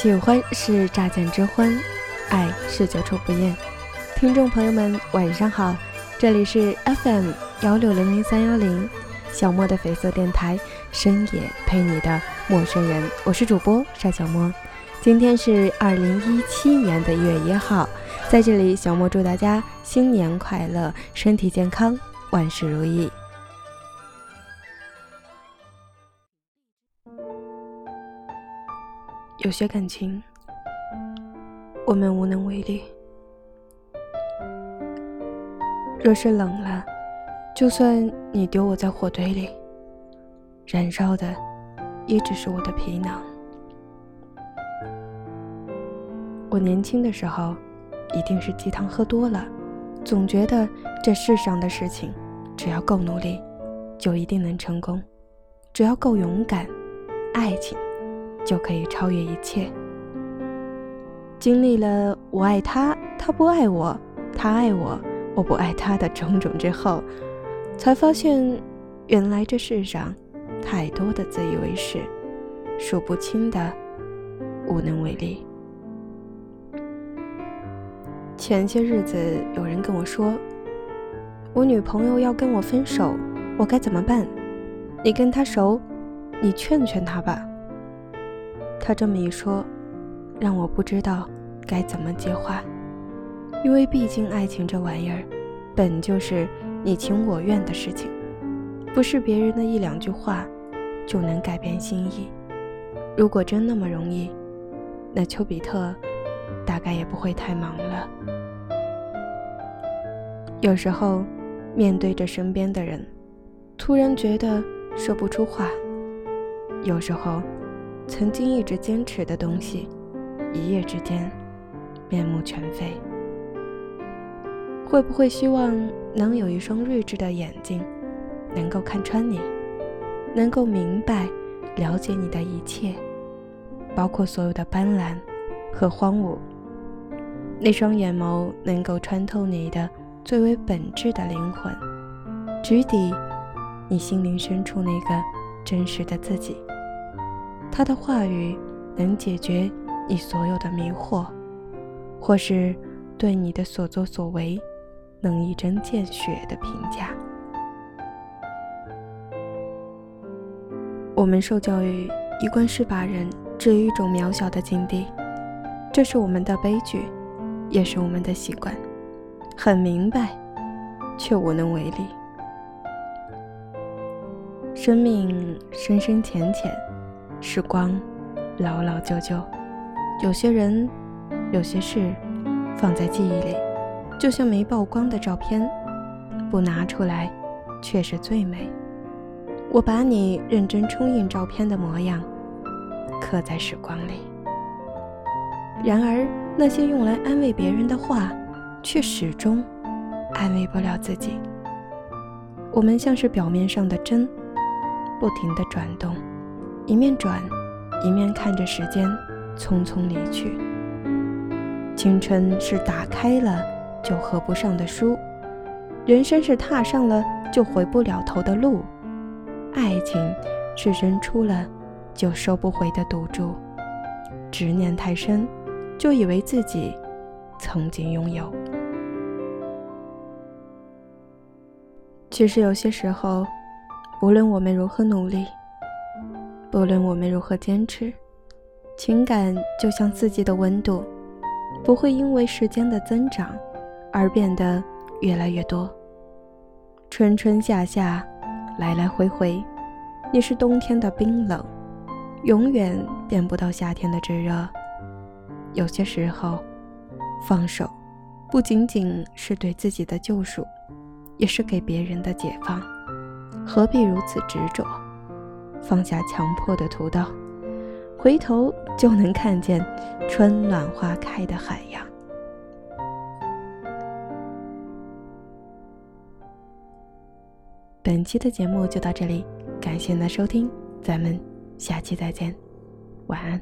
喜欢是乍见之欢，爱是久处不厌。听众朋友们，晚上好，这里是 FM 16000310小莫的绯色电台，深夜陪你的陌生人，我是主播沙小莫。今天是2017年的1月1号，在这里小莫祝大家新年快乐，身体健康，万事如意。有些感情我们无能为力，若是冷了，就算你丢我在火堆里，燃烧的也只是我的皮囊。我年轻的时候一定是鸡汤喝多了，总觉得这世上的事情只要够努力就一定能成功，只要够勇敢，爱情就可以超越一切。经历了我爱他，他不爱我，他爱我，我不爱他的种种之后，才发现原来这世上太多的自以为是，数不清的无能为力。前些日子有人跟我说，我女朋友要跟我分手，我该怎么办？你跟她熟，你劝劝她吧。他这么一说，让我不知道该怎么接话，因为毕竟爱情这玩意儿本就是你情我愿的事情，不是别人的一两句话就能改变心意。如果真那么容易，那丘比特大概也不会太忙了。有时候面对着身边的人，突然觉得说不出话，有时候曾经一直坚持的东西，一夜之间面目全非。会不会希望能有一双睿智的眼睛，能够看穿你，能够明白了解你的一切，包括所有的斑斓和荒芜，那双眼眸能够穿透你的最为本质的灵魂，直抵你心灵深处那个真实的自己。他的话语能解决你所有的迷惑，或是对你的所作所为能一针见血的评价。我们受教育一贯是把人置于一种渺小的境地，这是我们的悲剧，也是我们的习惯。很明白，却无能为力。生命深深浅浅，时光老老久久，有些人有些事放在记忆里，就像没曝光的照片，不拿出来却是最美。我把你认真冲印照片的模样刻在时光里，然而那些用来安慰别人的话，却始终安慰不了自己。我们像是表面上的针，不停地转动，一面转一面看着时间匆匆离去。青春是打开了就合不上的书，人生是踏上了就回不了头的路，爱情是伸出了就收不回的赌注。执念太深，就以为自己曾经拥有。其实有些时候，无论我们如何努力，不论我们如何坚持，情感就像四季的温度，不会因为时间的增长而变得越来越多。春春夏夏，来来回回，你是冬天的冰冷，永远变不到夏天的炙热。有些时候，放手不仅仅是对自己的救赎，也是给别人的解放。何必如此执着？放下强迫的屠刀，回头就能看见春暖花开的海洋。本期的节目就到这里，感谢您的收听，咱们下期再见，晚安。